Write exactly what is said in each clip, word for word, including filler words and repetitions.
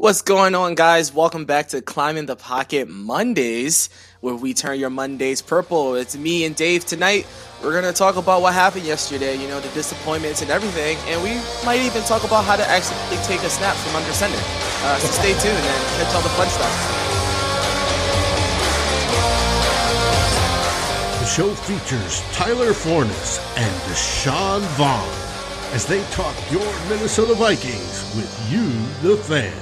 What's going on, guys? Welcome back to Climbing the Pocket Mondays, where we turn your Mondays purple. It's me and Dave tonight. We're going to talk about what happened yesterday, you know, the disappointments and everything, and we might even talk about how to actually take a snap from under center. Uh, so stay tuned and catch all the fun stuff. The show features Tyler Forness and Dashawn Vaughn as they talk your Minnesota Vikings with you, the fan.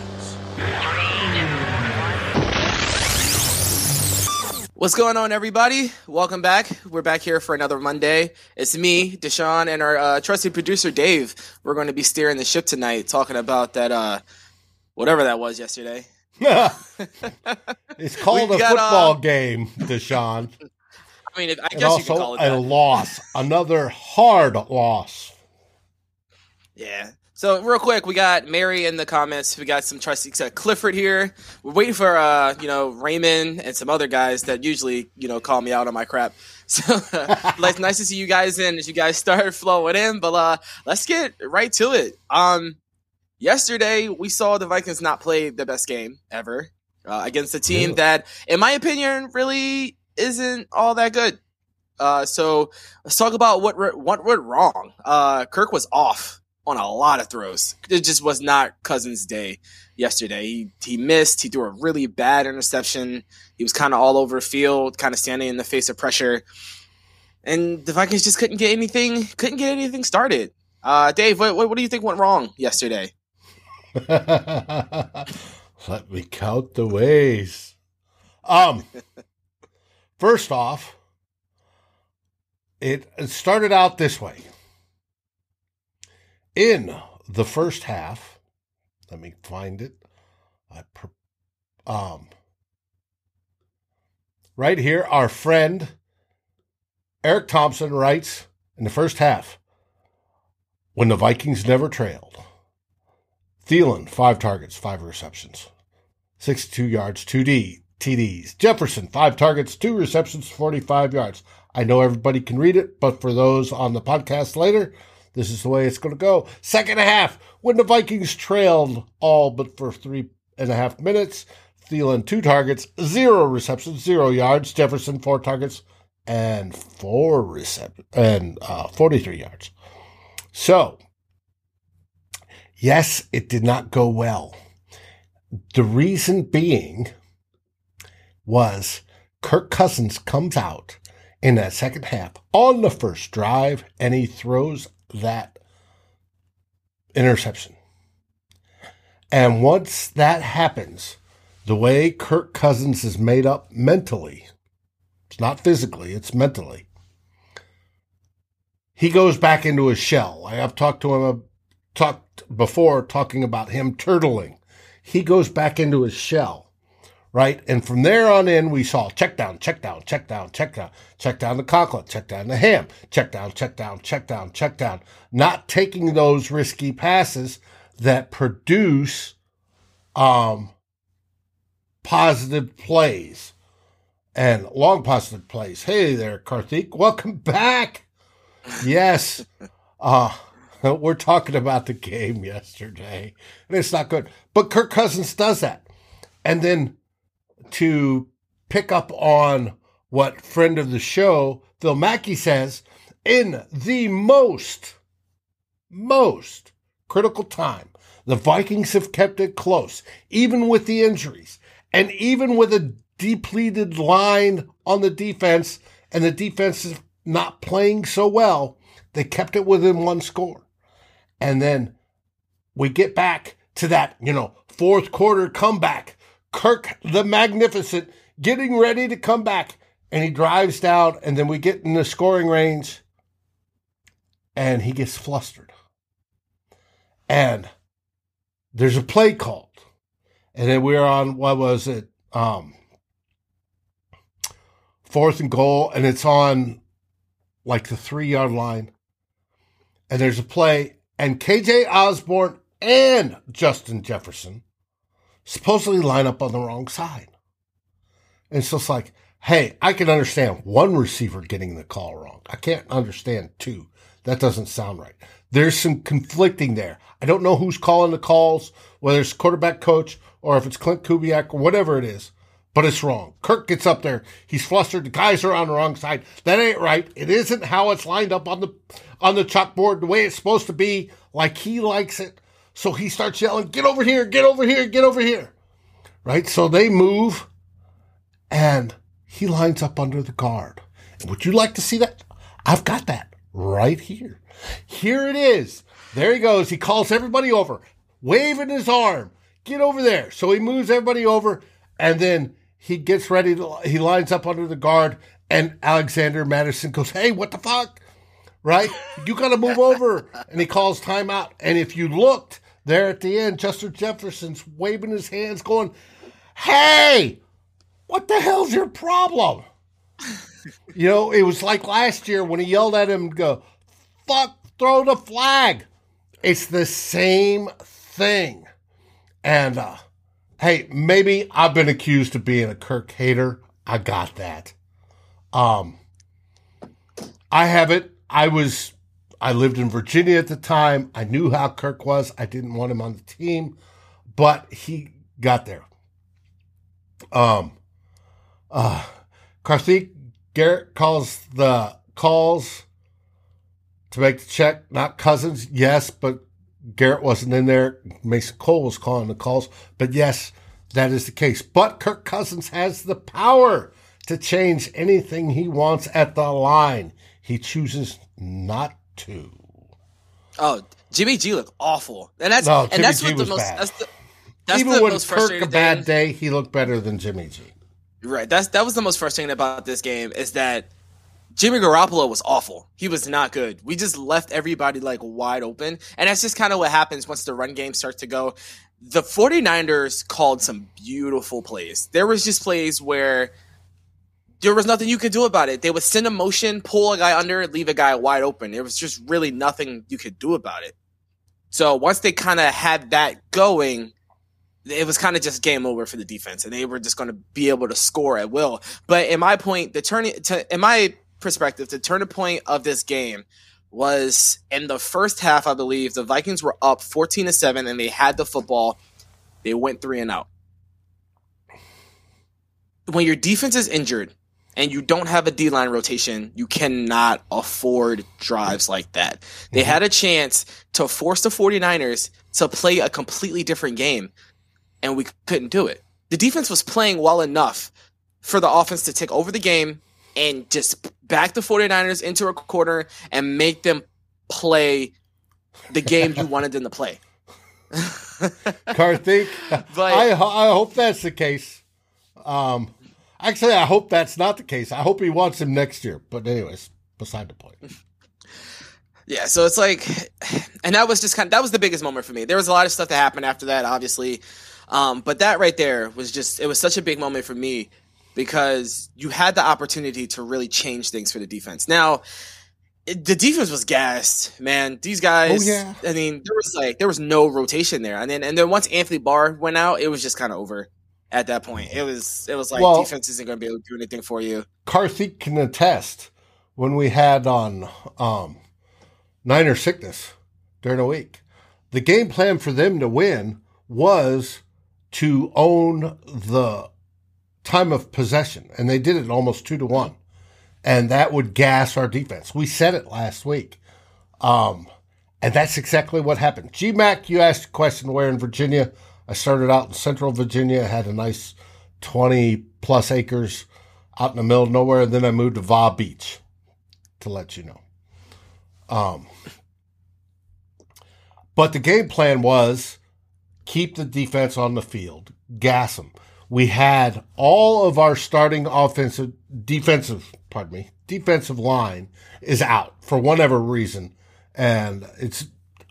What's going on, everybody? Welcome back. We're back here for another Monday. It's me, Dashawn, and our uh, trusty producer, Dave. We're going to be steering the ship tonight, talking about that, uh, whatever that was yesterday. It's called We've a got, football um... game, Dashawn. I mean, I guess also you can call it that. a loss. Another hard loss. Yeah. So real quick, we got Mary in the comments. We got some trustees. Uh, Clifford here. We're waiting for uh, you know, Raymond and some other guys that usually, you know, call me out on my crap. So uh, like, nice to see you guys in as you guys start flowing in. But uh, let's get right to it. Um, yesterday we saw the Vikings not play the best game ever uh, against a team that, in my opinion, really isn't all that good. Uh, so let's talk about what re- what went wrong. Uh, Kirk was off on a lot of throws. It just was not Cousins' day yesterday. He, he missed. He threw a really bad interception. He was kind of all over the field, kind of standing in the face of pressure. And the Vikings just couldn't get anything, couldn't get anything started. Uh, Dave, what, what, what do you think went wrong yesterday? Let me count the ways. Um, first off, it started out this way. In the first half, let me find it. I, um, right here, our friend Eric Thompson writes, in the first half, when the Vikings never trailed, Thielen, five targets, five receptions, sixty-two yards, two D, T Ds. Jefferson, five targets, two receptions, forty-five yards. I know everybody can read it, but for those on the podcast later, this is the way it's going to go. Second half, when the Vikings trailed all but for three and a half minutes, Thielen, two targets, zero receptions, zero yards. Jefferson, four targets, and four recept- and uh, forty-three yards. So, yes, it did not go well. The reason being was Kirk Cousins comes out in that second half on the first drive, and he throws that interception. And once that happens, the way Kirk Cousins is made up mentally, it's not physically, it's mentally, he goes back into his shell. I've talked to him, I've talked before talking about him turtling. He goes back into his shell, right? And from there on in, we saw check down, check down, check down, check down, check down the Conklin, check down the Ham, check down, check down, check down, check down. Not taking those risky passes that produce um, positive plays and long positive plays. Hey there, Karthik. Welcome back. Yes. Uh, we're talking about the game yesterday, and it's not good. But Kirk Cousins does that. And then to pick up on what friend of the show, Phil Mackey, says, in the most, most critical time, the Vikings have kept it close, even with the injuries and even with a depleted line on the defense and the defense is not playing so well, they kept it within one score. And then we get back to that, you know, fourth quarter comeback. Kirk the Magnificent getting ready to come back, and he drives down, and then we get in the scoring range, and he gets flustered. And there's a play called, and then we're on, what was it, um, fourth and goal, and it's on like the three-yard line, and there's a play, and K J Osborne and Justin Jefferson supposedly line up on the wrong side. And so it's like, hey, I can understand one receiver getting the call wrong. I can't understand two. That doesn't sound right. There's some conflicting there. I don't know who's calling the calls, whether it's quarterback coach or if it's Clint Kubiak or whatever it is, but it's wrong. Kirk gets up there. He's flustered. The guys are on the wrong side. That ain't right. It isn't how it's lined up on the on the chalkboard, the way it's supposed to be, like he likes it. So he starts yelling, get over here, get over here, get over here. Right? So they move, and he lines up under the guard. And would you like to see that? I've got that right here. Here it is. There he goes. He calls everybody over, waving his arm. Get over there. So he moves everybody over, and then he gets ready to, he lines up under the guard, and Alexander Mattison goes, hey, what the fuck? Right? You got to move over. And he calls timeout. And if you looked there at the end, Justin Jefferson's waving his hands going, hey, what the hell's your problem? You know, it was like last year when he yelled at him, go, fuck, throw the flag. It's the same thing. And, uh, hey, maybe I've been accused of being a Kirk hater. I got that. Um, I haven't. I was, I lived in Virginia at the time. I knew how Kirk was. I didn't want him on the team, but he got there. Um, uh, Karthik Garrett calls the calls to make the check, not Cousins. Yes, but Garrett wasn't in there. Mason Cole was calling the calls. But yes, that is the case. But Kirk Cousins has the power to change anything he wants at the line. He chooses not to. Oh, Jimmy G looked awful. And that's no, and that's what the most that's the, that's even the when most Kirk a bad day, he looked better than Jimmy G. You're right. That's that was the most frustrating about this game is that Jimmy Garoppolo was awful. He was not good. We just left everybody like wide open. And that's just kind of what happens once the run game starts to go. The 49ers called some beautiful plays. There was just plays where there was nothing you could do about it. They would send a motion, pull a guy under, leave a guy wide open. There was just really nothing you could do about it. So once they kind of had that going, it was kind of just game over for the defense, and they were just going to be able to score at will. But in my point, the turning, to, in my perspective, the turning point of this game was in the first half. I believe the Vikings were up fourteen to seven, and they had the football. They went three and out. When your defense is injured and you don't have a D-line rotation, you cannot afford drives like that. They had a chance to force the 49ers to play a completely different game, and we couldn't do it. The defense was playing well enough for the offense to take over the game and just back the 49ers into a corner and make them play the game you wanted them to play. Karthik, but, I, I hope that's the case. Um. Actually, I hope that's not the case. I hope he wants him next year. But anyways, beside the point. Yeah, so it's like – and that was just kind of – that was the biggest moment for me. There was a lot of stuff that happened after that, obviously. Um, but that right there was just – it was such a big moment for me because you had the opportunity to really change things for the defense. Now, it, the defense was gassed, man. These guys oh, – yeah. I mean, there was like – there was no rotation there. And then, and then once Anthony Barr went out, it was just kind of over. At that point, it was it was like well, defense isn't going to be able to do anything for you. Karthik can attest when we had on um, Niner Sickness during a week. The game plan for them to win was to own the time of possession, and they did it almost two to one, and that would gas our defense. We said it last week, um, and that's exactly what happened. G-Mac, you asked a question where in Virginia. I started out in central Virginia, had a nice twenty plus acres out in the middle of nowhere, and then I moved to Vaugh Beach, to let you know. Um, but the game plan was keep the defense on the field, gas them. We had all of our starting offensive, defensive, pardon me, defensive line is out for whatever reason, and it's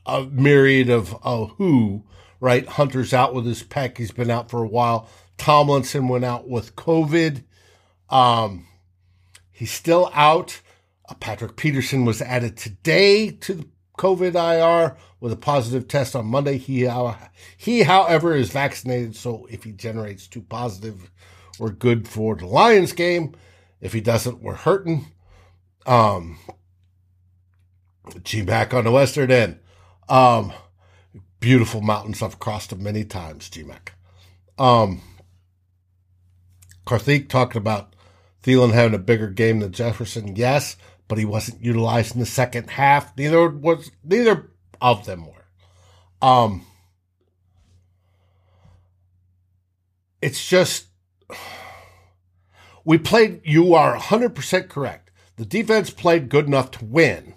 a myriad of uh, who. Right, Hunter's out with his pec. He's been out for a while. Tomlinson went out with COVID. Um, he's still out. Uh, Patrick Peterson was added today to the COVID I R with a positive test on Monday. He, uh, he, however, is vaccinated, so if he generates two positive, we're good for the Lions game. If he doesn't, we're hurting. Um, The team back on the western end. Um, beautiful mountains. I've crossed them many times, G-Mac. Um, Karthik talking about Thielen having a bigger game than Jefferson. Yes, but he wasn't utilized in the second half. Neither was neither of them were. Um, it's just we played. You are one hundred percent correct. The defense played good enough to win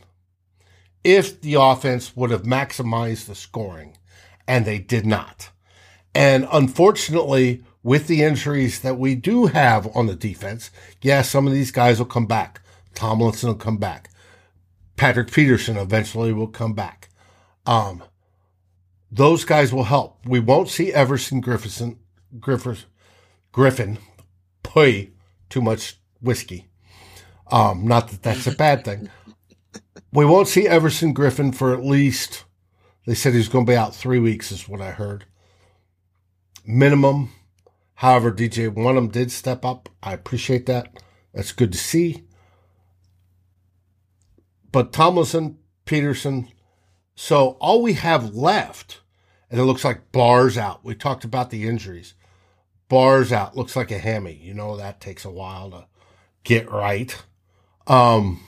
if the offense would have maximized the scoring, and they did not. And unfortunately, with the injuries that we do have on the defense, yeah, some of these guys will come back. Tomlinson will come back. Patrick Peterson eventually will come back. Um, those guys will help. We won't see Everson Griffen, Griffen, Griffen, pui, too much whiskey. Um, not that that's a bad thing. We won't see Everson Griffen for at least, they said he's going to be out three weeks is what I heard. Minimum. However, D J. Wonnum did step up. I appreciate that. That's good to see. But Tomlinson, Peterson, so all we have left, and it looks like Barr's out. We talked about the injuries. Barr's out. Looks like a hammy. You know that takes a while to get right. Um,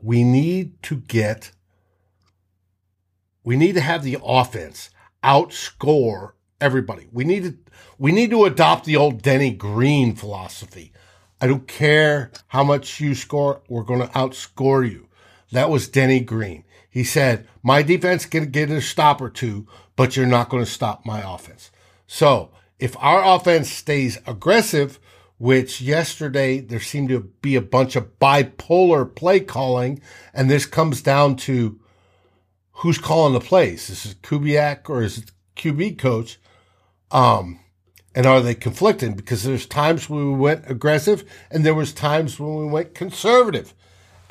we need to get, we need to have the offense outscore everybody. We need to, we need to adopt the old Denny Green philosophy. I don't care how much you score, we're going to outscore you. That was Denny Green. He said, my defense can get a stop or two, but you're not going to stop my offense. So if our offense stays aggressive, which yesterday there seemed to be a bunch of bipolar play calling, and this comes down to who's calling the plays. Is it Kubiak or is it Q B coach? Um, And are they conflicting? Because there's times when we went aggressive and there was times when we went conservative.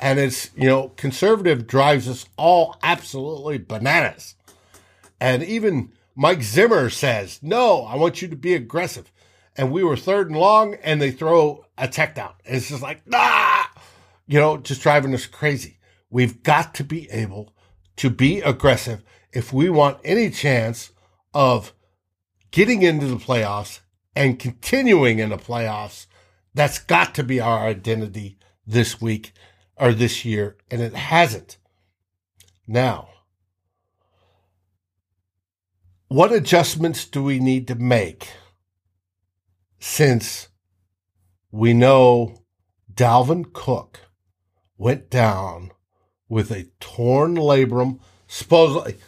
And it's, you know, conservative drives us all absolutely bananas. And even Mike Zimmer says, no, I want you to be aggressive. And we were third and long and they throw a tech down. And it's just like, nah, you know, just driving us crazy. We've got to be able to be aggressive if we want any chance of getting into the playoffs and continuing in the playoffs. That's got to be our identity this week or this year, and it hasn't. Now, what adjustments do we need to make since we know Dalvin Cook went down with a torn labrum? Supposedly,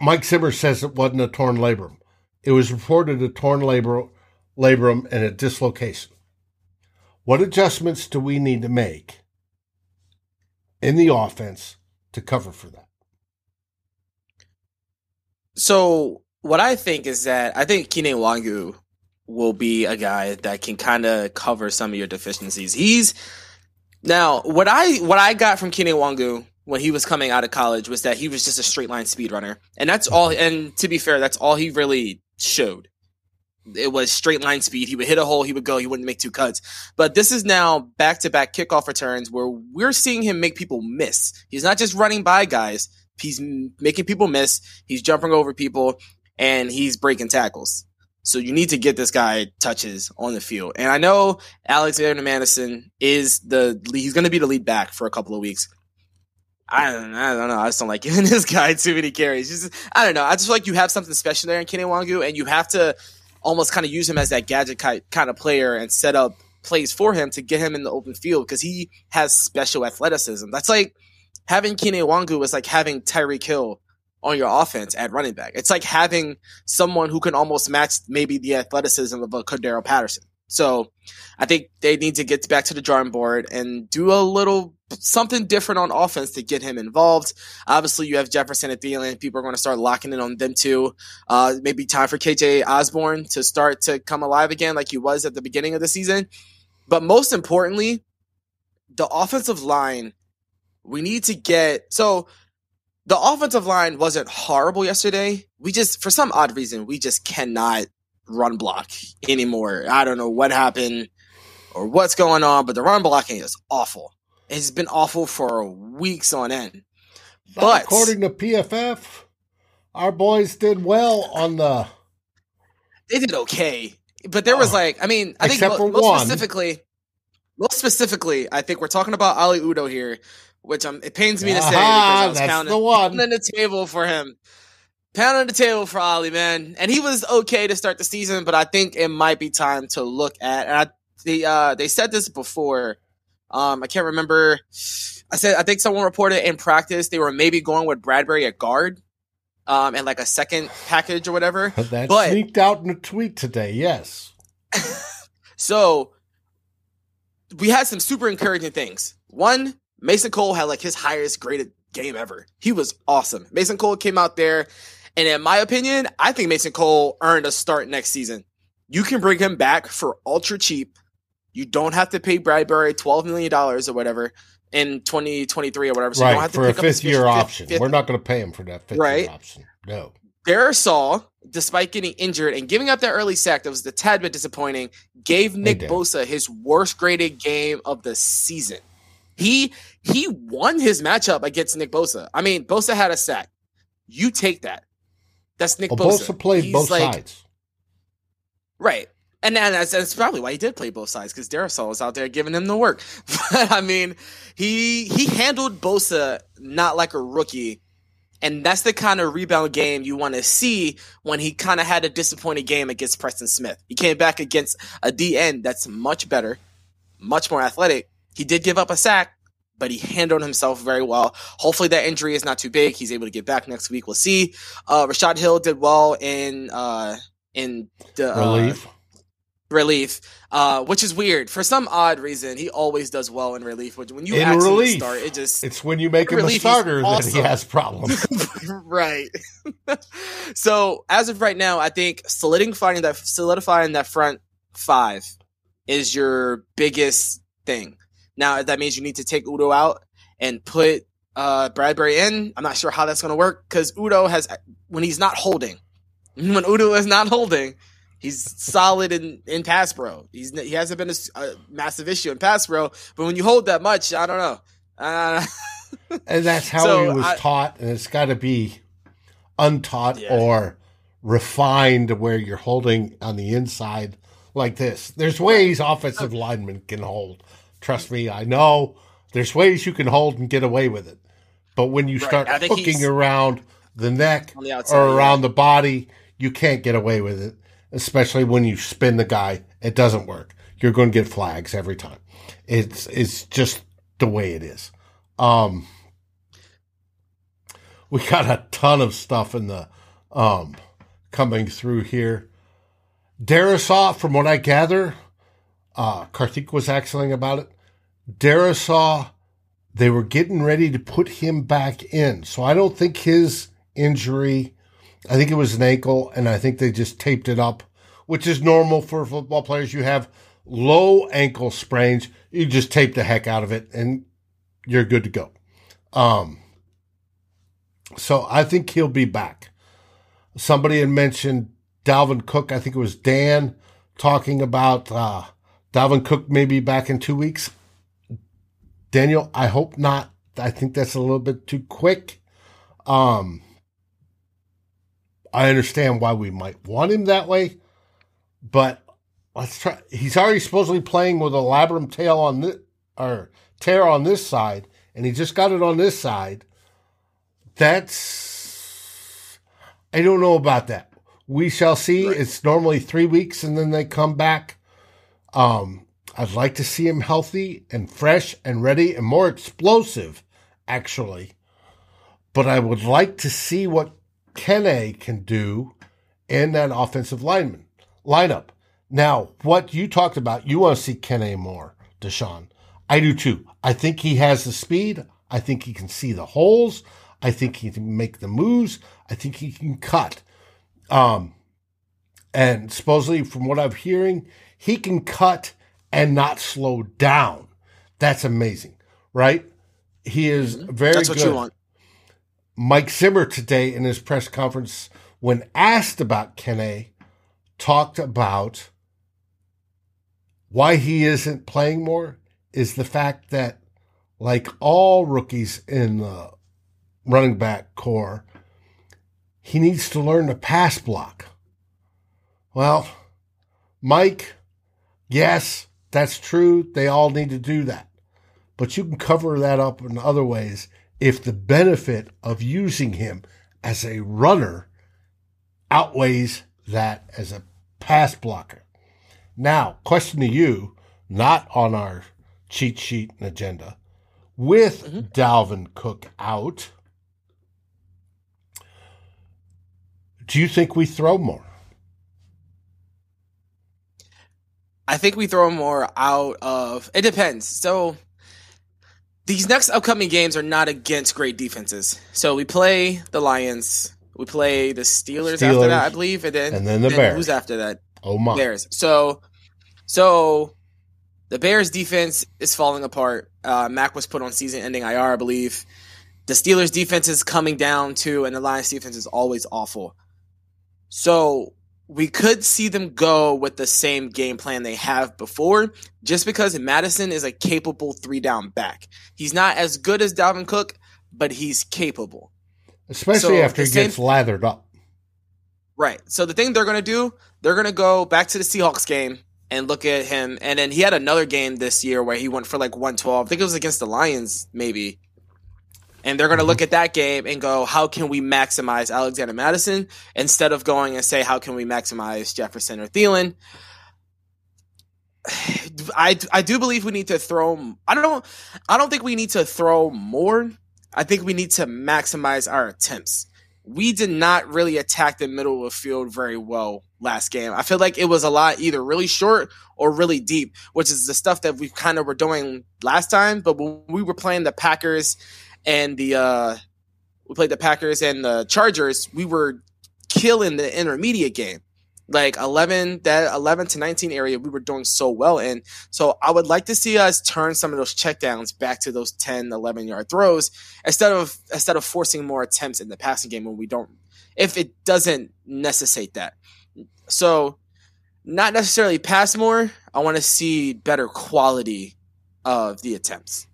Mike Zimmer says it wasn't a torn labrum. It was reported a torn labrum, labrum and a dislocation. What adjustments do we need to make in the offense to cover for that? So what I think is that I think Kene Nwangu will be a guy that can kind of cover some of your deficiencies. He's now what I what I got from Kene Nwangu when he was coming out of college was that he was just a straight line speed runner, and that's all. And to be fair, that's all he really showed. It was straight line speed. He would hit a hole. He would go. He wouldn't make two cuts. But this is now back-to-back kickoff returns where we're seeing him make people miss. He's not just running by guys. He's making people miss. He's jumping over people, and he's breaking tackles. So you need to get this guy touches on the field. And I know Alexander Mattison is the he's going to be the lead back for a couple of weeks. I don't, I don't know. I just don't like giving this guy too many carries. Just, I don't know. I just feel like you have something special there in Kene Nwangu, and you have to almost kind of use him as that gadget kind of player and set up plays for him to get him in the open field because he has special athleticism. That's like having Kene Nwangu is like having Tyreek Hill on your offense at running back. It's like having someone who can almost match maybe the athleticism of a Cordero Patterson. So I think they need to get back to the drawing board and do a little something different on offense to get him involved. Obviously, you have Jefferson and Thielen. People are going to start locking in on them too. Uh, maybe time for K J Osborne to start to come alive again like he was at the beginning of the season. But most importantly, the offensive line, we need to get – so the offensive line wasn't horrible yesterday. We just – for some odd reason, we just cannot – run block anymore. I don't know what happened or what's going on, but the run blocking is awful. has been awful for weeks on end. But, but according to P F F, our boys did well on the. They did okay, but there was like I mean I think most one. specifically, most specifically I think we're talking about Ali Udo here, which I'm, it pains me to say because I was that's pounding, the one. pounding the table for him, pounding the table for Ali, man, and he was okay to start the season, but I think it might be time to look at. And I, they uh, they said this before. Um, I can't remember. I said I think someone reported in practice they were maybe going with Bradbury at guard, um, and like a second package or whatever. That but, sneaked out in a tweet today. Yes. So we had some super encouraging things. One, Mason Cole had like his highest graded game ever. He was awesome. Mason Cole came out there, and in my opinion, I think Mason Cole earned a start next season. You can bring him back for ultra cheap. You don't have to pay Bradbury twelve million dollars or whatever in twenty twenty-three or whatever. So right, you don't have to for pick a fifth-year option. Fifth. We're not going to pay him for that fifth-year right? option. No. Darrisaw, despite getting injured and giving up that early sack that was a tad bit disappointing, gave Nick Bosa his worst-graded game of the season. He he won his matchup against Nick Bosa. I mean, Bosa had a sack. You take that. That's Nick well, Bosa. Bosa played He's both like, sides. Right. And that's, that's probably why he did play both sides, because Darrisaw was out there giving him the work. But, I mean, he he handled Bosa not like a rookie, and that's the kind of rebound game you want to see when he kind of had a disappointing game against Preston Smith. He came back against a D N that's much better, much more athletic. He did give up a sack, but he handled himself very well. Hopefully that injury is not too big. He's able to get back next week. We'll see. Uh, Rashad Hill did well in uh, in the uh, – Relief. Relief, uh, which is weird for some odd reason. He always does well in relief. Which when you ask him to start, it just—it's when you make him relief, a starter awesome. that he has problems, right? So as of right now, I think solidifying that solidifying that front five is your biggest thing. Now that means you need to take Udo out and put uh, Bradbury in. I'm not sure how that's going to work because Udo has when he's not holding, when Udo is not holding. He's solid in, in pass pro. He's he hasn't been a, a massive issue in pass pro, but when you hold that much, I don't know. Uh, and that's how so he was I, taught, and it's got to be untaught yeah. or refined where you're holding on the inside like this. There's ways offensive linemen can hold. Trust me, I know. There's ways you can hold and get away with it. But when you start right. hooking around the neck the outside, or around yeah. the body, you can't get away with it. Especially when you spin the guy, it doesn't work. You're going to get flags every time. It's it's just the way it is. Um, we got a ton of stuff in the um, coming through here. Darrisaw, from what I gather, uh, Karthik was excelling about it. Darrisaw, they were getting ready to put him back in. So I don't think his injury... I think it was an ankle, and I think they just taped it up, which is normal for football players. You have low ankle sprains. You just tape the heck out of it, and you're good to go. Um, so I think he'll be back. Somebody had mentioned Dalvin Cook. I think it was Dan talking about uh, Dalvin Cook may be back in two weeks. Daniel, I hope not. I think that's a little bit too quick. Um I understand why we might want him that way, but let's try. He's already supposedly playing with a labrum tail on this, or tear on this side, and he just got it on this side. That's, I don't know about that. We shall see. Right. It's normally three weeks, and then they come back. Um, I'd like to see him healthy and fresh and ready and more explosive, actually. But I would like to see what Kene can do in that offensive lineman lineup. Now, what you talked about, you want to see Kene more, Dashawn. I do too. I think he has the speed. I think he can see the holes. I think he can make the moves. I think he can cut. Um, and supposedly, from what I'm hearing, he can cut and not slow down. That's amazing, right? He is very That's what good. you want. Mike Zimmer today in his press conference, when asked about Kene, talked about why he isn't playing more is the fact that like all rookies in the running back core, he needs to learn to pass block. Well, Mike, yes, that's true. They all need to do that. But you can cover that up in other ways if the benefit of using him as a runner outweighs that as a pass blocker. Now, question to you, not on our cheat sheet and agenda, with mm-hmm. Dalvin Cook out, do you think we throw more? I think we throw more out of – it depends. So these next upcoming games are not against great defenses. So we play the Lions. We play the Steelers, Steelers after that, I believe. And then, and then the then Bears. Who's after that? Oh, my. Bears. So, so the Bears' defense is falling apart. Uh, Mac was put on season-ending I R, I believe. The Steelers' defense is coming down, too, and the Lions' defense is always awful. So – we could see them go with the same game plan they have before just because Madison is a capable three-down back. He's not as good as Dalvin Cook, but he's capable. Especially so after he same, gets lathered up. Right. So the thing they're going to do, they're going to go back to the Seahawks game and look at him. And then he had another game this year where he went for like one twelve. I think it was against the Lions maybe. And they're going to look at that game and go, how can we maximize Alexander Mattison instead of going and say, how can we maximize Jefferson or Thielen? I, I do believe we need to throw – I don't I don't think we need to throw more. I think we need to maximize our attempts. We did not really attack the middle of the field very well last game. I feel like it was a lot either really short or really deep, which is the stuff that we kind of were doing last time. But when we were playing the Packers – and the uh, we played the Packers and the Chargers, we were killing the intermediate game. Like eleven, that eleven to nineteen area, we were doing so well in. So I would like to see us turn some of those checkdowns back to those ten, eleven yard throws instead of instead of forcing more attempts in the passing game when we don't, if it doesn't necessitate that. So not necessarily pass more. I want to see better quality of the attempts.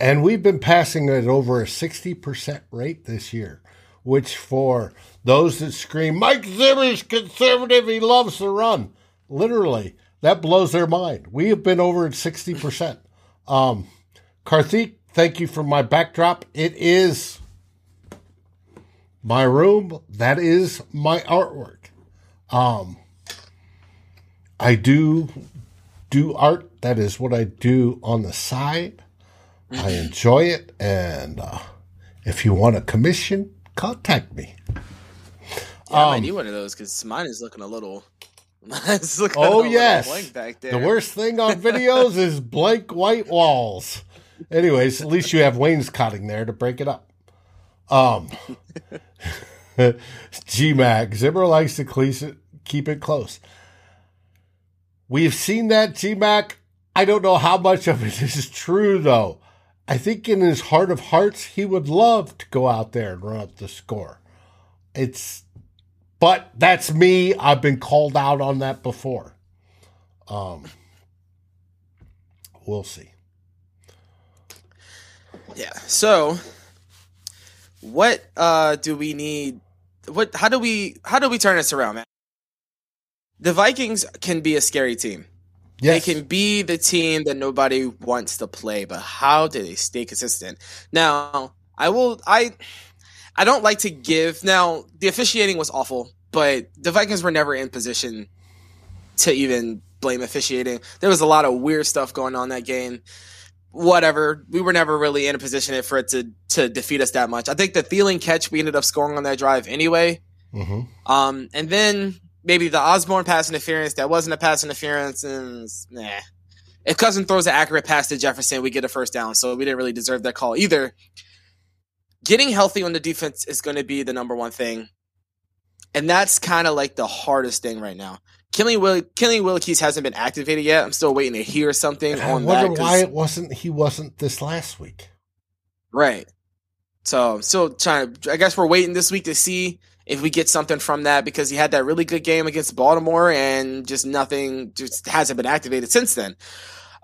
And we've been passing at over a sixty percent rate this year, which for those that scream, Mike Zimmer's conservative, he loves to run, literally, that blows their mind. We have been over at sixty percent. Um, Karthik, thank you for my backdrop. It is my room. That is my artwork. Um, I do do art. That is what I do on the side. I enjoy it, and uh, if you want a commission, contact me. Yeah, um, I might need one of those because mine is looking a little. Mine's looking oh a yes, little blank back there. The worst thing on videos is blank white walls. Anyways, at least you have wainscoting there to break it up. Um, G Mac Zimmer likes to keep it close. We've seen that, G Mac. I don't know how much of it is true, though. I think in his heart of hearts, he would love to go out there and run up the score. It's, but that's me. I've been called out on that before. Um, we'll see. Yeah. So, what uh, do we need? What? How do we? How do we turn this around, man? The Vikings can be a scary team. Yes. They can be the team that nobody wants to play, but how do they stay consistent? Now, I will I I don't like to give now the officiating was awful, but the Vikings were never in position to even blame officiating. There was a lot of weird stuff going on that game. Whatever. We were never really in a position for it to to defeat us that much. I think the Thielen catch we ended up scoring on that drive anyway. Mm-hmm. Um and then maybe the Osborne pass interference, that wasn't a pass interference, and nah. If Cousins throws an accurate pass to Jefferson, we get a first down, so we didn't really deserve that call either. Getting healthy on the defense is going to be the number one thing, and that's kind of like the hardest thing right now. Kenny Will- Willekes hasn't been activated yet. I'm still waiting to hear something and on that. I wonder that why it wasn't, he wasn't this last week. Right. So, still trying to, I guess we're waiting this week to see if we get something from that, because he had that really good game against Baltimore and just nothing, just hasn't been activated since then.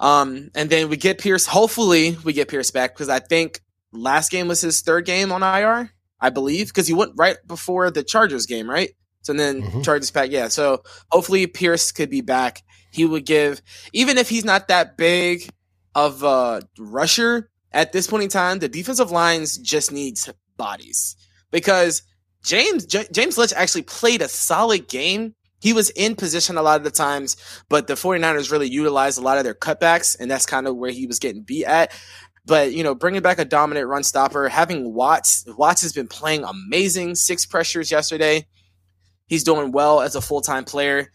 Um, and then we get Pierce. Hopefully we get Pierce back, because I think last game was his third game on I R, I believe, because he went right before the Chargers game, right? So then mm-hmm. Chargers back. Yeah. So hopefully Pierce could be back. He would give, even if he's not that big of a rusher at this point in time, the defensive lines just needs bodies, because James, J- James Lynch actually played a solid game. He was in position a lot of the times, but the 49ers really utilized a lot of their cutbacks, and that's kind of where he was getting beat at. But, you know, bringing back a dominant run stopper, having Watts, Watts has been playing amazing, six pressures yesterday. He's doing well as a full-time player.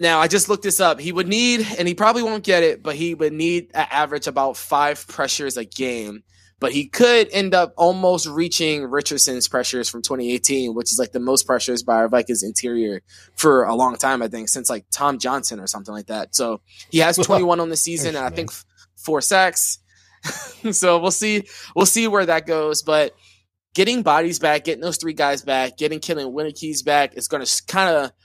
Now, I just looked this up. He would need, and he probably won't get it, but he would need an average about five pressures a game. But he could end up almost reaching Richardson's pressures from twenty eighteen, which is like the most pressures by our Vikings interior for a long time, I think, since like Tom Johnson or something like that. So he has twenty-one on the season, and I think four sacks. So we'll see. We'll see where that goes. But getting bodies back, getting those three guys back, getting Kenen Nwangu back is going to kind of –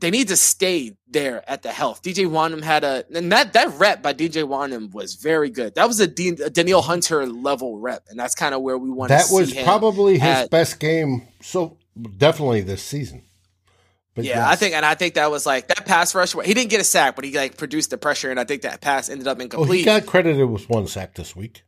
they need to stay there at the health. D J. Wonnum had a – and that, that rep by D J. Wonnum was very good. That was a, D, a Danielle Hunter-level rep, and that's kind of where we want to see him. That was probably his at, best game, so definitely this season. But yeah, yes. I think, and I think that was like that pass rush where he didn't get a sack, but he like produced the pressure, and I think that pass ended up incomplete. Oh, he got credited with one sack this week.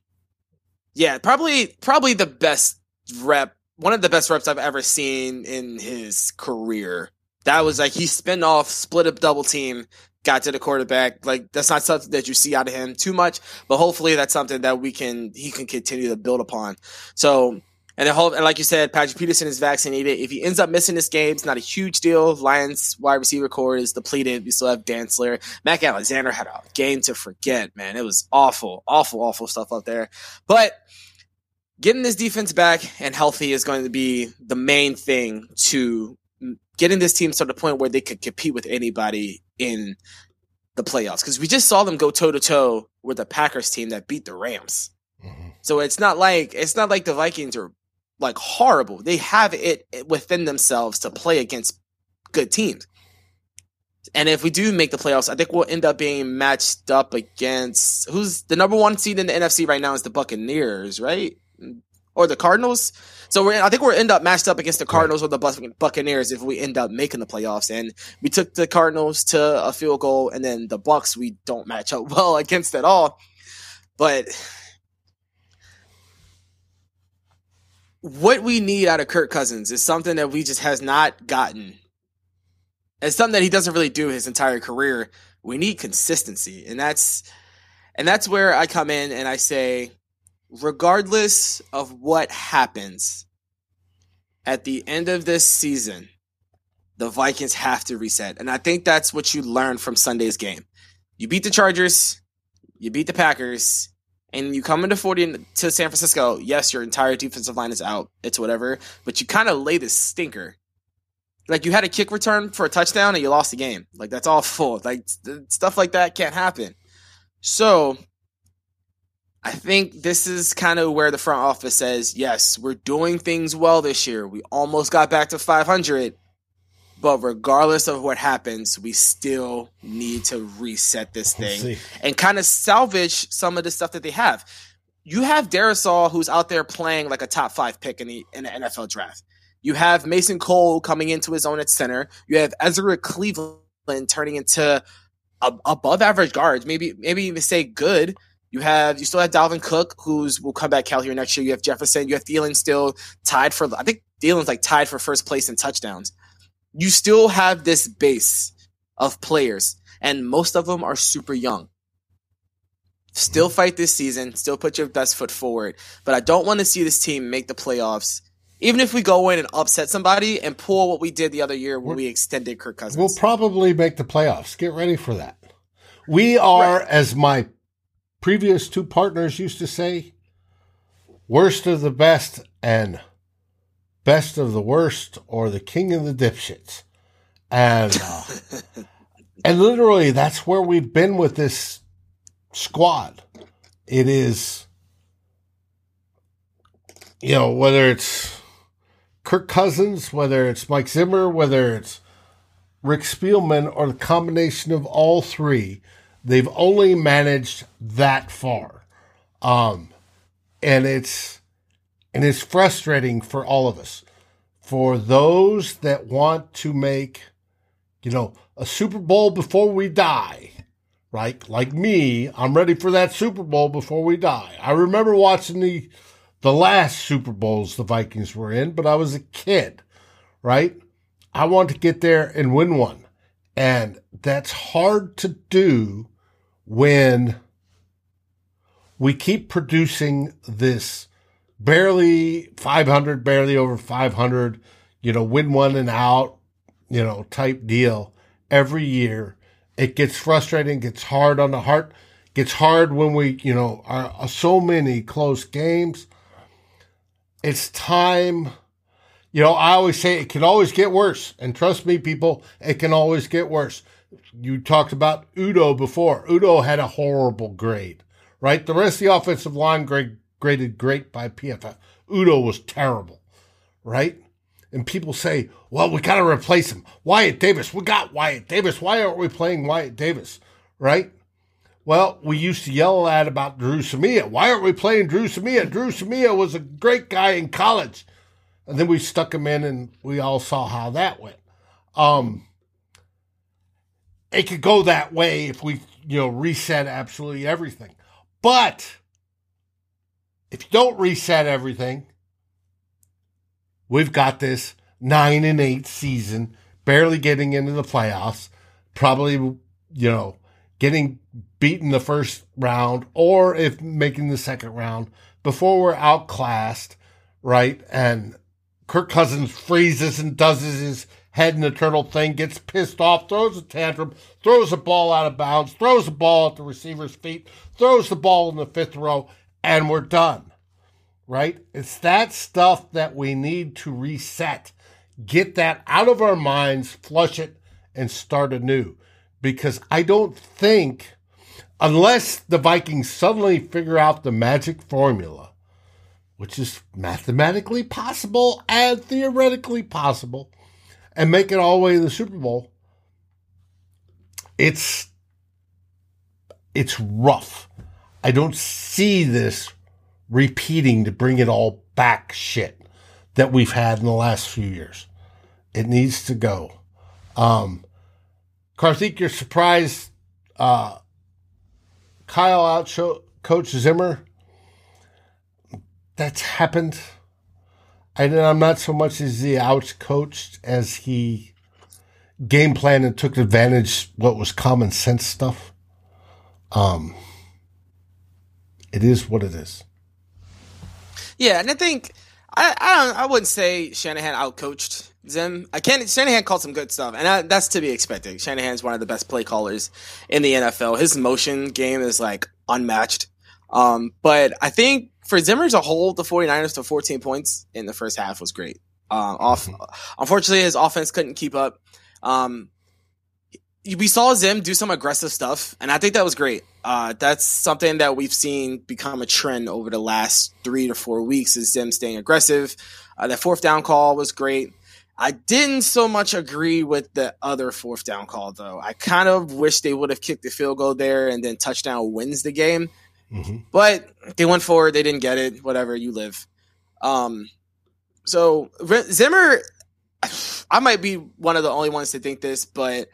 Yeah, probably, probably the best rep, one of the best reps I've ever seen in his career. That was like he spin off, split up, double team, got to the quarterback. Like that's not something that you see out of him too much, but hopefully that's something that we can he can continue to build upon. So. And, whole, and like you said, Patrick Peterson is vaccinated. If he ends up missing this game, it's not a huge deal. Lions wide receiver core is depleted. We still have Dantzler. Mac Alexander had a game to forget, man. It was awful, awful, awful stuff out there. But getting this defense back and healthy is going to be the main thing to getting this team to the point where they could compete with anybody in the playoffs. Because we just saw them go toe-to-toe with the Packers team that beat the Rams. Mm-hmm. So it's not like it's not like the Vikings are like horrible. They have it within themselves to play against good teams. And if we do make the playoffs, I think we'll end up being matched up against who's the number one seed in the N F C right now is the Buccaneers, right? Or the Cardinals. So we're, I think we'll end up matched up against the Cardinals or the Buccaneers if we end up making the playoffs. And we took the Cardinals to a field goal, and then the Bucs we don't match up well against at all. But what we need out of Kirk Cousins is something that we just has not gotten. It's something that he doesn't really do his entire career. We need consistency. And that's and that's where I come in and I say, regardless of what happens at the end of this season, the Vikings have to reset. And I think that's what you learned from Sunday's game. You beat the Chargers, you beat the Packers, and you come into forty to San Francisco, yes, your entire defensive line is out. It's whatever. But you kind of lay this stinker. Like, you had a kick return for a touchdown, and you lost the game. Like, that's awful. Like, th- stuff like that can't happen. So, I think this is kind of where the front office says, yes, we're doing things well this year. We almost got back to five hundred. But regardless of what happens, we still need to reset this thing and kind of salvage some of the stuff that they have. You have Darrisaw, who's out there playing like a top five pick in the, in the N F L draft. You have Mason Cole coming into his own at center. You have Ezra Cleveland turning into a, above average guards, maybe maybe even say good. You have you still have Dalvin Cook, who's will come back out here next year. You have Jefferson. You have Thielen still tied for I think Thielen's like tied for first place in touchdowns. You still have this base of players, and most of them are super young. Still fight this season. Still put your best foot forward. But I don't want to see this team make the playoffs, even if we go in and upset somebody and pull what we did the other year when we extended Kirk Cousins. We'll probably make the playoffs. Get ready for that. We are, right. As my previous two partners used to say, worst of the best and best of the worst, or the king of the dipshits. And uh, and literally, that's where we've been with this squad. It is, you know, whether it's Kirk Cousins, whether it's Mike Zimmer, whether it's Rick Spielman, or the combination of all three, They've only managed that far. Um, and it's and it's frustrating for all of us. For those that want to make, you know, a Super Bowl before we die, right? Like me, I'm ready for that Super Bowl before we die. I remember watching the the last Super Bowls the Vikings were in, but I was a kid, right? I want to get there and win one. And that's hard to do when we keep producing this barely five hundred, barely over five hundred, you know, win one and out, you know, type deal every year. It gets frustrating, gets hard on the heart, gets hard when we, you know, are so many close games. It's time, you know, I always say it can always get worse. And trust me, people, it can always get worse. You talked about Udo before. Udo had a horrible grade, right? The rest of the offensive line grade graded great by P F F. Udo was terrible, right? And people say, well, we got to replace him. Wyatt Davis, we got Wyatt Davis. Why aren't we playing Wyatt Davis, right? Well, we used to yell at about Drew Samia. Why aren't we playing Drew Samia? Drew Samia was a great guy in college. And then we stuck him in, and we all saw how that went. Um, it could go that way if we, you know, reset absolutely everything. But if you don't reset everything, we've got this nine and eight season, barely getting into the playoffs, probably, you know, getting beaten the first round or if making the second round before we're outclassed, right? And Kirk Cousins freezes and does his head in the turtle thing, gets pissed off, throws a tantrum, throws the ball out of bounds, throws the ball at the receiver's feet, throws the ball in the fifth row, and we're done, right? It's that stuff that we need to reset. Get that out of our minds, flush it, and start anew. Because I don't think, unless the Vikings suddenly figure out the magic formula, which is mathematically possible and theoretically possible, and make it all the way to the Super Bowl, it's it's rough. I don't see this repeating to bring it all back shit that we've had in the last few years. It needs to go. Um, Karthik, you're surprised uh, Kyle out Coach Zimmer. That's happened. And I'm not so much as he out-coached as he game planned and took advantage of what was common sense stuff. Um... It is what it is. Yeah, and I think I I, don't, I wouldn't say Shanahan outcoached Zim. I can't. Shanahan called some good stuff, and I, that's to be expected. Shanahan's one of the best play callers in the N F L. His motion game is like unmatched. Um, but I think for Zimmer as a whole, the 49ers to fourteen points in the first half was great. Uh, off, unfortunately, his offense couldn't keep up. Um, we saw Zim do some aggressive stuff, and I think that was great. Uh, that's something that we've seen become a trend over the last three to four weeks is them staying aggressive. Uh, that fourth down call was great. I didn't so much agree with the other fourth down call, though. I kind of wish they would have kicked the field goal there and then touchdown wins the game. Mm-hmm. But they went forward. They didn't get it. Whatever, you live. Um, so Zimmer, I might be one of the only ones to think this, but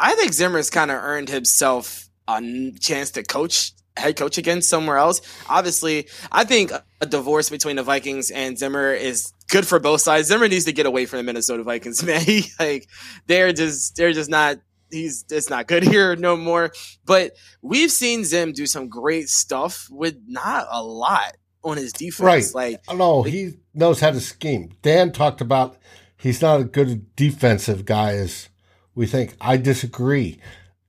I think Zimmer's kind of earned himself a chance to coach, head coach again somewhere else. Obviously, I think a divorce between the Vikings and Zimmer is good for both sides. Zimmer needs to get away from the Minnesota Vikings, man. He, like they're just they're just not he's it's not good here no more. But we've seen Zim do some great stuff with not a lot on his defense. Right. Like no, he knows how to scheme. Dan talked about he's not as good a defensive guy as we think. I disagree.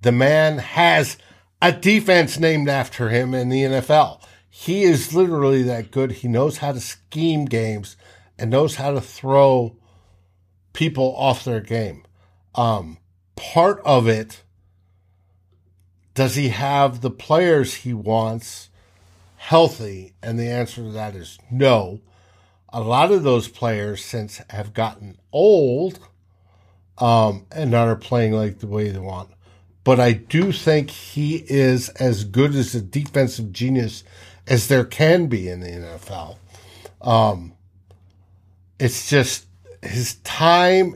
The man has a defense named after him in the N F L. He is literally that good. He knows how to scheme games and knows how to throw people off their game. Um, part of it, does he have the players he wants healthy? And the answer to that is no. A lot of those players since have gotten old um, and not are playing like the way they want. but I do think he is as good as a defensive genius as there can be in the N F L. Um, it's just his time,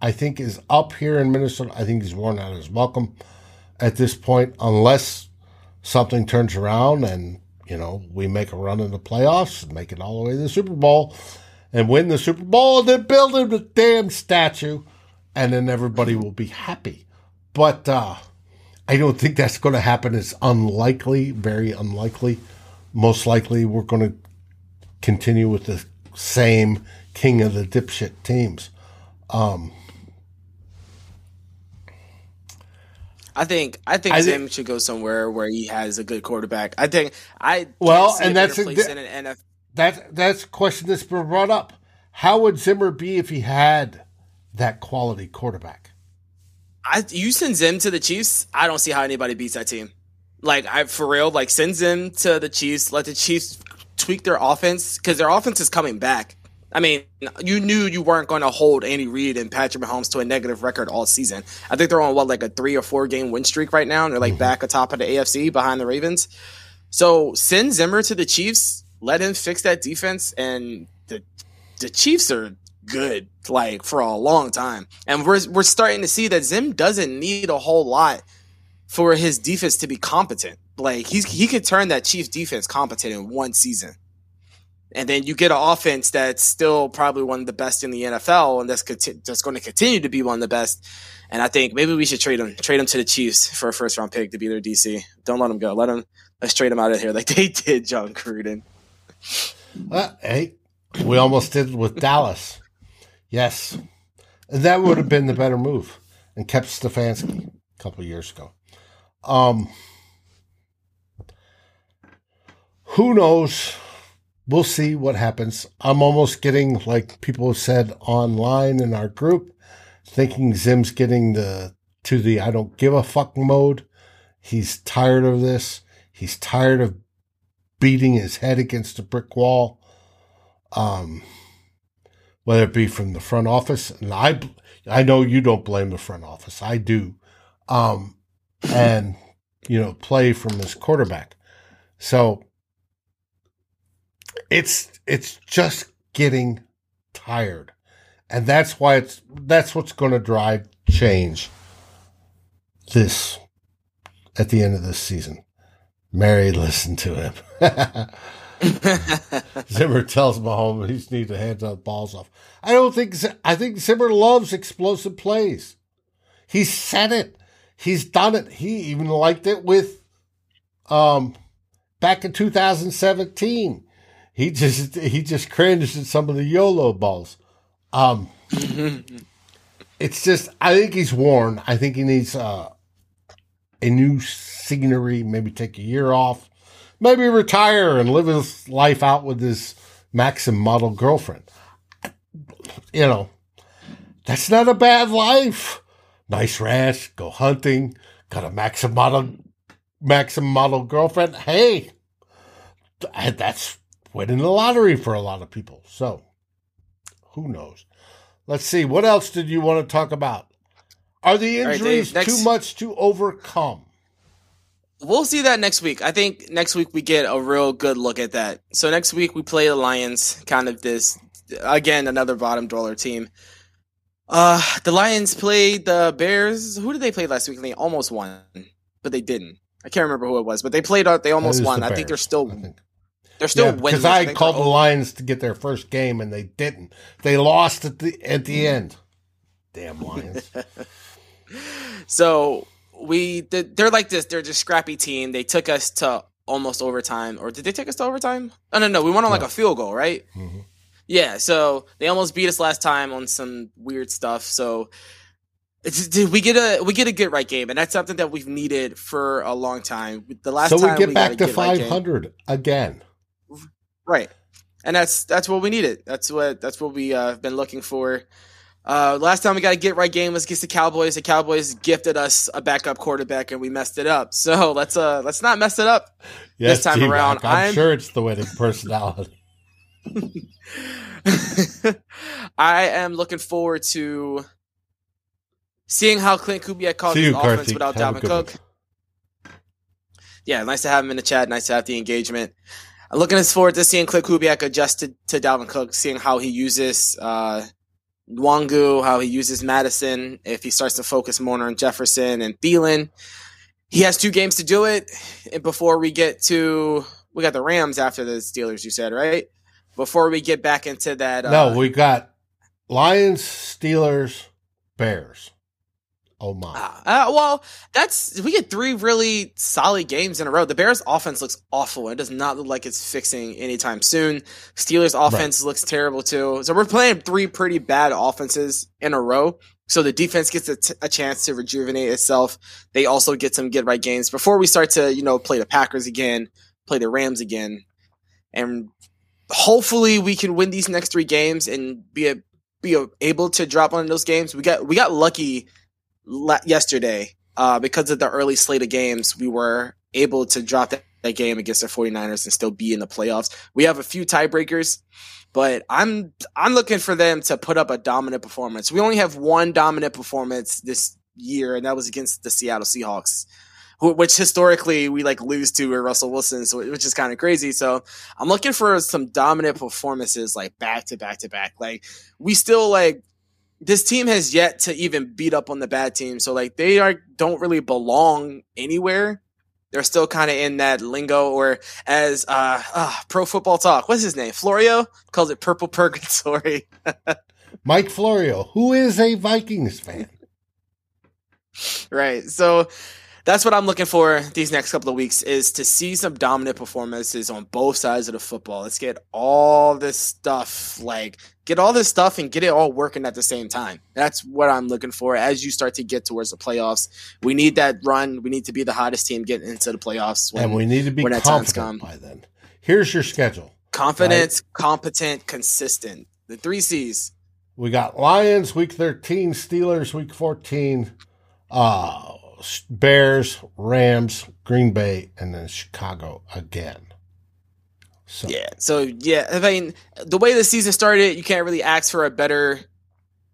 I think, is up here in Minnesota. I think he's worn out his welcome at this point, unless something turns around and, you know, we make a run in the playoffs and make it all the way to the Super Bowl and win the Super Bowl and then build him a damn statue, and then everybody will be happy. But uh, I don't think that's going to happen. It's unlikely, very unlikely. Most likely we're going to continue with the same king of the dipshit teams. Um, I think I think I Zim think, should go somewhere where he has a good quarterback. I think I well, and that's a, th- in an N F L. That that's a question that's been brought up. How would Zimmer be if he had that quality quarterback? I you send Zim to the Chiefs. I don't see how anybody beats that team. Like I for real, like send Zim to the Chiefs. Let the Chiefs tweak their offense because their offense is coming back. I mean, you knew you weren't going to hold Andy Reid and Patrick Mahomes to a negative record all season. I think they're on, what, like a three- or four-game win streak right now, and they're, like, mm-hmm. back atop of the A F C behind the Ravens. So send Zimmer to the Chiefs, let him fix that defense, and the the Chiefs are good, like, for a long time. And we're we're starting to see that Zim doesn't need a whole lot for his defense to be competent. Like, he's, he could turn that Chiefs defense competent in one season. And then you get an offense that's still probably one of the best in the N F L, and that's conti- that's going to continue to be one of the best. And I think maybe we should trade him, trade him to the Chiefs for a first round pick to be their D C. Don't let him go. Let him let's trade him out of here like they did John Gruden. Well, hey, we almost did with Dallas. Yes, and that would have been the better move, and kept Stefanski a couple of years ago. Um, who knows? We'll see what happens. I'm almost getting, like people have said online in our group, thinking Zim's getting the to the I don't give a fuck mode. He's tired of this. He's tired of beating his head against a brick wall, um, whether it be from the front office. And I, I know you don't blame the front office. I do. Um, and, you know, play from his quarterback. So It's it's just getting tired, and that's why it's that's what's going to drive change. This at the end of this season, Mary listened to him. Zimmer tells Mahomes he's need to hand the balls off. I don't think I think Zimmer loves explosive plays. He's said it. He's done it. He even liked it with, um, back in two thousand seventeen. He just he just cringed at some of the YOLO balls. Um, it's just, I think he's worn. I think he needs uh, a new scenery, maybe take a year off, maybe retire and live his life out with his Maxim model girlfriend. You know, that's not a bad life. Nice ranch, go hunting, got a Maxim model, Maxim model girlfriend. Hey, that's winning the lottery for a lot of people. So, who knows? Let's see. What else did you want to talk about? Are the injuries right, Dave, next, too much to overcome? We'll see that next week. I think next week we get a real good look at that. So, next week we play the Lions, kind of this, again, another bottom dweller team. Uh, the Lions played the Bears. Who did they play last week? They almost won, but they didn't. I can't remember who it was, but they played out. They almost won. The I think they're still – They're still yeah, winning. Because I, I called the Lions to get their first game, and they didn't. They lost at the at the end. Damn Lions. So we they're like this. They're just scrappy team. They took us to almost overtime, or did they take us to overtime? Oh no, no, we won on like no. a field goal, right? Mm-hmm. Yeah. So they almost beat us last time on some weird stuff. So it's, we get a we get a get right game, and that's something that we've needed for a long time. The last so time we get we back to five hundred again. Right, and that's that's what we needed. That's what that's what we uh, have been looking for. Uh, last time we got a get right game was against the Cowboys. The Cowboys gifted us a backup quarterback, and we messed it up. So let's uh let's not mess it up yes, this time G-Mac, around. I'm, I'm sure it's the way the personality. I am looking forward to Seeing how Clint Kubiak called his offense without Dalvin Cook. Yeah, nice to have him in the chat. Nice to have the engagement. I'm looking forward to seeing Clint Kubiak adjusted to Dalvin Cook, seeing how he uses uh, Nwangu, how he uses Madison, if he starts to focus more on Jefferson and Thielen. He has two games to do it, and before we get to – we got the Rams after the Steelers, you said, right? Before we get back into that uh, – No, we got Lions, Steelers, Bears. Oh, my. Uh, well, that's we get three really solid games in a row. The Bears' offense looks awful. It does not look like it's fixing anytime soon. Steelers' offense right. looks terrible, too. So we're playing three pretty bad offenses in a row. So the defense gets a, t- a chance to rejuvenate itself. They also get some get-right games before we start to, you know, play the Packers again, play the Rams again. And hopefully we can win these next three games and be, a, be a, able to drop one of those games. We got we got lucky yesterday, uh, because of the early slate of games, we were able to drop that, that game against the 49ers and still be in the playoffs. We have a few tiebreakers, but I'm I'm looking for them to put up a dominant performance. We only have one dominant performance this year, and that was against the Seattle Seahawks, who, which historically we like lose to with Russell Wilson, so which is kind of crazy. So I'm looking for some dominant performances, like back to back to back. Like we still like. This team has yet to even beat up on the bad team. So, like, they are don't really belong anywhere. They're still kind of in that lingo, or as uh, uh, Pro Football Talk, what's his name? Florio? Calls it Purple Purgatory. Mike Florio, who is a Vikings fan. Right. So, that's what I'm looking for these next couple of weeks, is to see some dominant performances on both sides of the football. Let's get all this stuff, like – Get all this stuff and get it all working at the same time. That's what I'm looking for as you start to get towards the playoffs. We need that run. We need to be the hottest team getting into the playoffs. When, and we need to be confident by then. Here's your schedule. Confidence, right? Competent, consistent. The three C's. We got Lions week thirteen, Steelers week fourteen, uh, Bears, Rams, Green Bay, and then Chicago again. So. Yeah, so yeah, I mean, the way the season started, you can't really ask for a better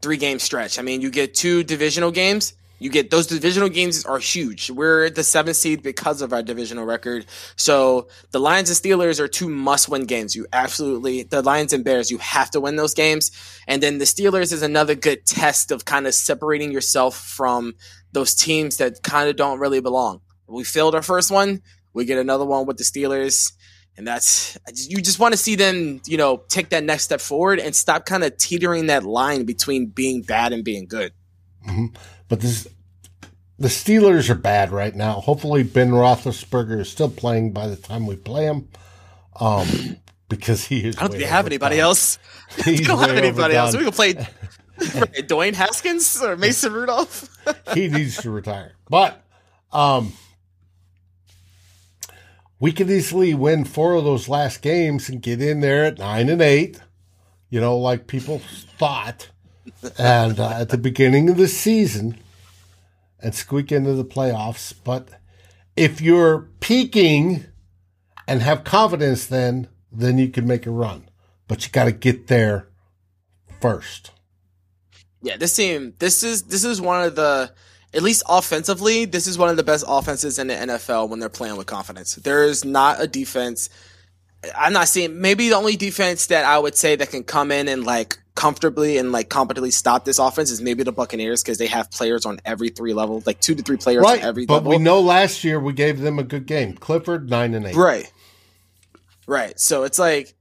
three-game stretch. I mean, you get two divisional games. You get those divisional games are huge. We're the seventh seed because of our divisional record. So the Lions and Steelers are two must-win games. You absolutely – the Lions and Bears, you have to win those games. And then the Steelers is another good test of kind of separating yourself from those teams that kind of don't really belong. We failed our first one. We get another one with the Steelers. And that's – you just want to see them, you know, take that next step forward and stop kind of teetering that line between being bad and being good. Mm-hmm. But this, the Steelers are bad right now. Hopefully Ben Roethlisberger is still playing by the time we play him, um, because he is – I don't think they have anybody else. They don't have anybody else. We can play Dwayne Haskins or Mason Rudolph. He needs to retire. But um, – we could easily win four of those last games and get in there at nine and eight, you know, like people thought, and uh, at the beginning of the season, and squeak into the playoffs. But if you're peaking and have confidence, then then you can make a run. But you got to get there first. Yeah, this team. This is this is one of the. At least offensively, this is one of the best offenses in the N F L when they're playing with confidence. There is not a defense. I'm not seeing – maybe the only defense that I would say that can come in and, like, comfortably and, like, competently stop this offense is maybe the Buccaneers, because they have players on every three level, like two to three players right, on every but level. But we know last year we gave them a good game. Clifford, nine and eight. Right. Right. So it's like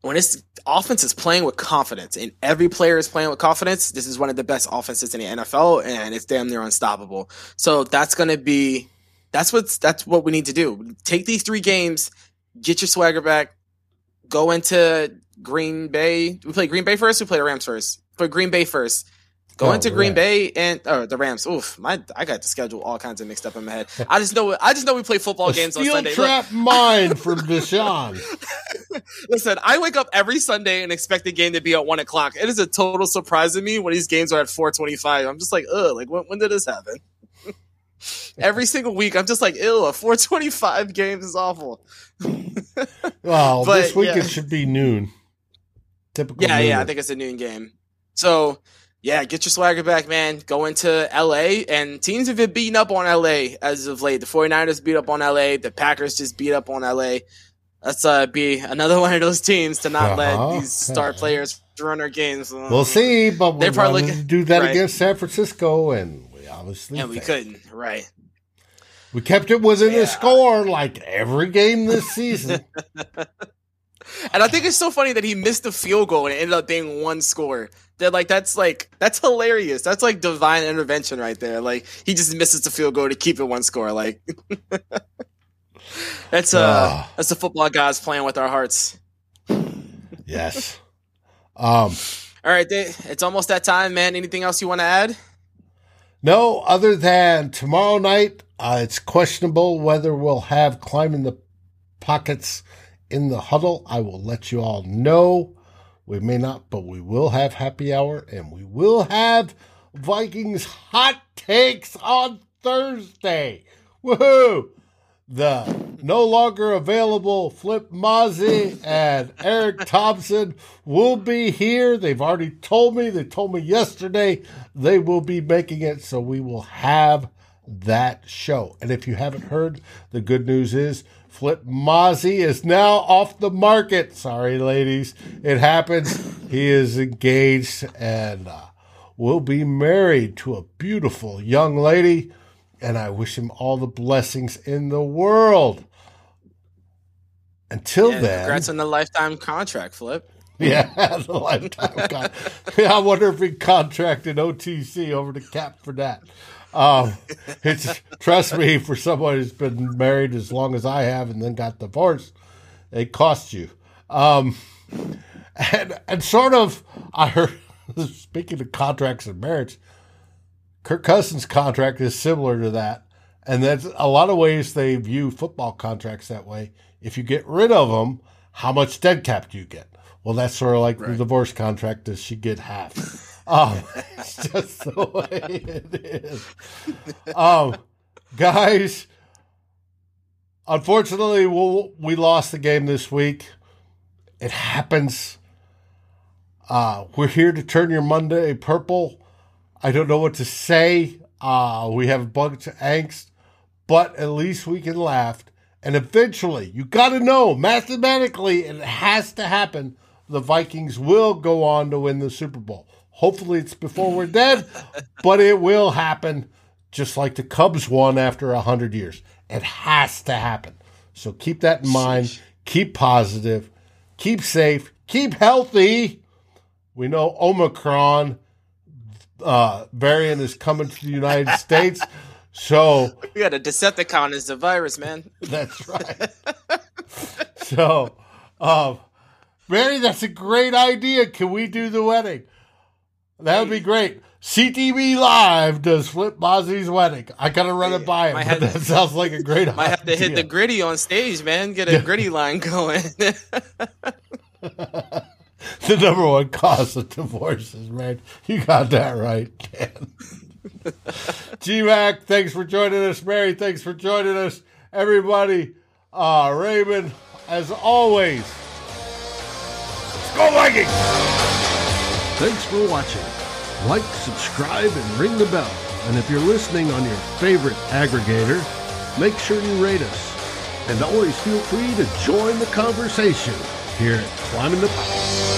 when it's – offense is playing with confidence, and every player is playing with confidence. This is one of the best offenses in the N F L, and it's damn near unstoppable. So that's going to be that's what's that's what we need to do. Take these three games, get your swagger back, go into Green Bay. We play Green Bay first. We play the Rams first. But Green Bay first. Go oh, into Green right. Bay and or the Rams. Oof, my I got the schedule all kinds of mixed up in my head. I just know I just know we play football a games on Sunday. Steel trap mine from Dashawn. Listen, I wake up every Sunday and expect the game to be at one o'clock. It is a total surprise to me when these games are at four twenty-five. I'm just like, ugh, like when, when did this happen? Every single week, I'm just like, ew, a four twenty-five game is awful. Well, but, this week yeah. It should be noon. Typical. Yeah, noon. yeah, I think it's a noon game. So. yeah, get your swagger back, man. Go into L A, and teams have been beating up on L A as of late. The 49ers beat up on L A. The Packers just beat up on L A. Let's uh, be another one of those teams to not uh-huh. let these star players run our games. We'll see, but we're going to do that right. against San Francisco, and we obviously And failed. we couldn't, right. We kept it within yeah. the score like every game this season. And I think it's so funny that he missed the field goal and it ended up being one score. They're like, that's like, that's hilarious. That's like divine intervention right there. Like, he just misses the field goal to keep it one score. Like, that's uh, that's the football guys playing with our hearts. Yes. Um, All right. They, it's almost that time, man. Anything else you want to add? No, other than tomorrow night, uh, it's questionable whether we'll have climbing the pockets in the huddle. I will let you all know. We may not, but we will have happy hour, and we will have Vikings hot takes on Thursday. Woohoo! The no longer available Flip Mazzi and Eric Thompson will be here. They've already told me. They told me yesterday they will be making it, so we will have that show. And if you haven't heard, the good news is Flip Mazzi is now off the market. Sorry, ladies. It happens. He is engaged and uh, will be married to a beautiful young lady. And I wish him all the blessings in the world. Until yeah, then. Congrats on the lifetime contract, Flip. Yeah, the lifetime contract. I wonder if he contracted O T C over the cap for that. Um, it's, trust me, for someone who's been married as long as I have and then got divorced, it costs you. Um, and, and sort of, I heard, speaking of contracts and marriage, Kirk Cousins' contract is similar to that. And that's a lot of ways they view football contracts that way. If you get rid of them, how much dead cap do you get? Well, that's sort of like right. the divorce contract. Does she get half? Um, it's just the way it is. Um, guys, unfortunately, we'll, we lost the game this week. It happens. Uh, we're here to turn your Monday purple. I don't know what to say. Uh, we have a bunch of angst, but at least we can laugh. And eventually, you got to know, mathematically, and it has to happen, the Vikings will go on to win the Super Bowl. Hopefully it's before we're dead, but it will happen, just like the Cubs won after one hundred years. It has to happen. So keep that in mind. Keep positive. Keep safe. Keep healthy. We know Omicron uh, variant is coming to the United States. So we got a Decepticon as the virus, man. That's right. So, um, Mary, that's a great idea. Can we do the wedding? That would be great. C T V Live does Flip Mazzi's wedding. I got to run it by him. But that to, sounds like a great idea. Might have to hit the Gritty on stage, man. Get a Gritty line going. The number one cause of divorces, man. You got that right, Dan. G-Mac, thanks for joining us. Mary, thanks for joining us. Everybody, uh, Raymond, as always, let's go Vikings! Thanks for watching. Like, subscribe, and ring the bell. And if you're listening on your favorite aggregator, make sure you rate us. And always feel free to join the conversation here at Climbing the Power.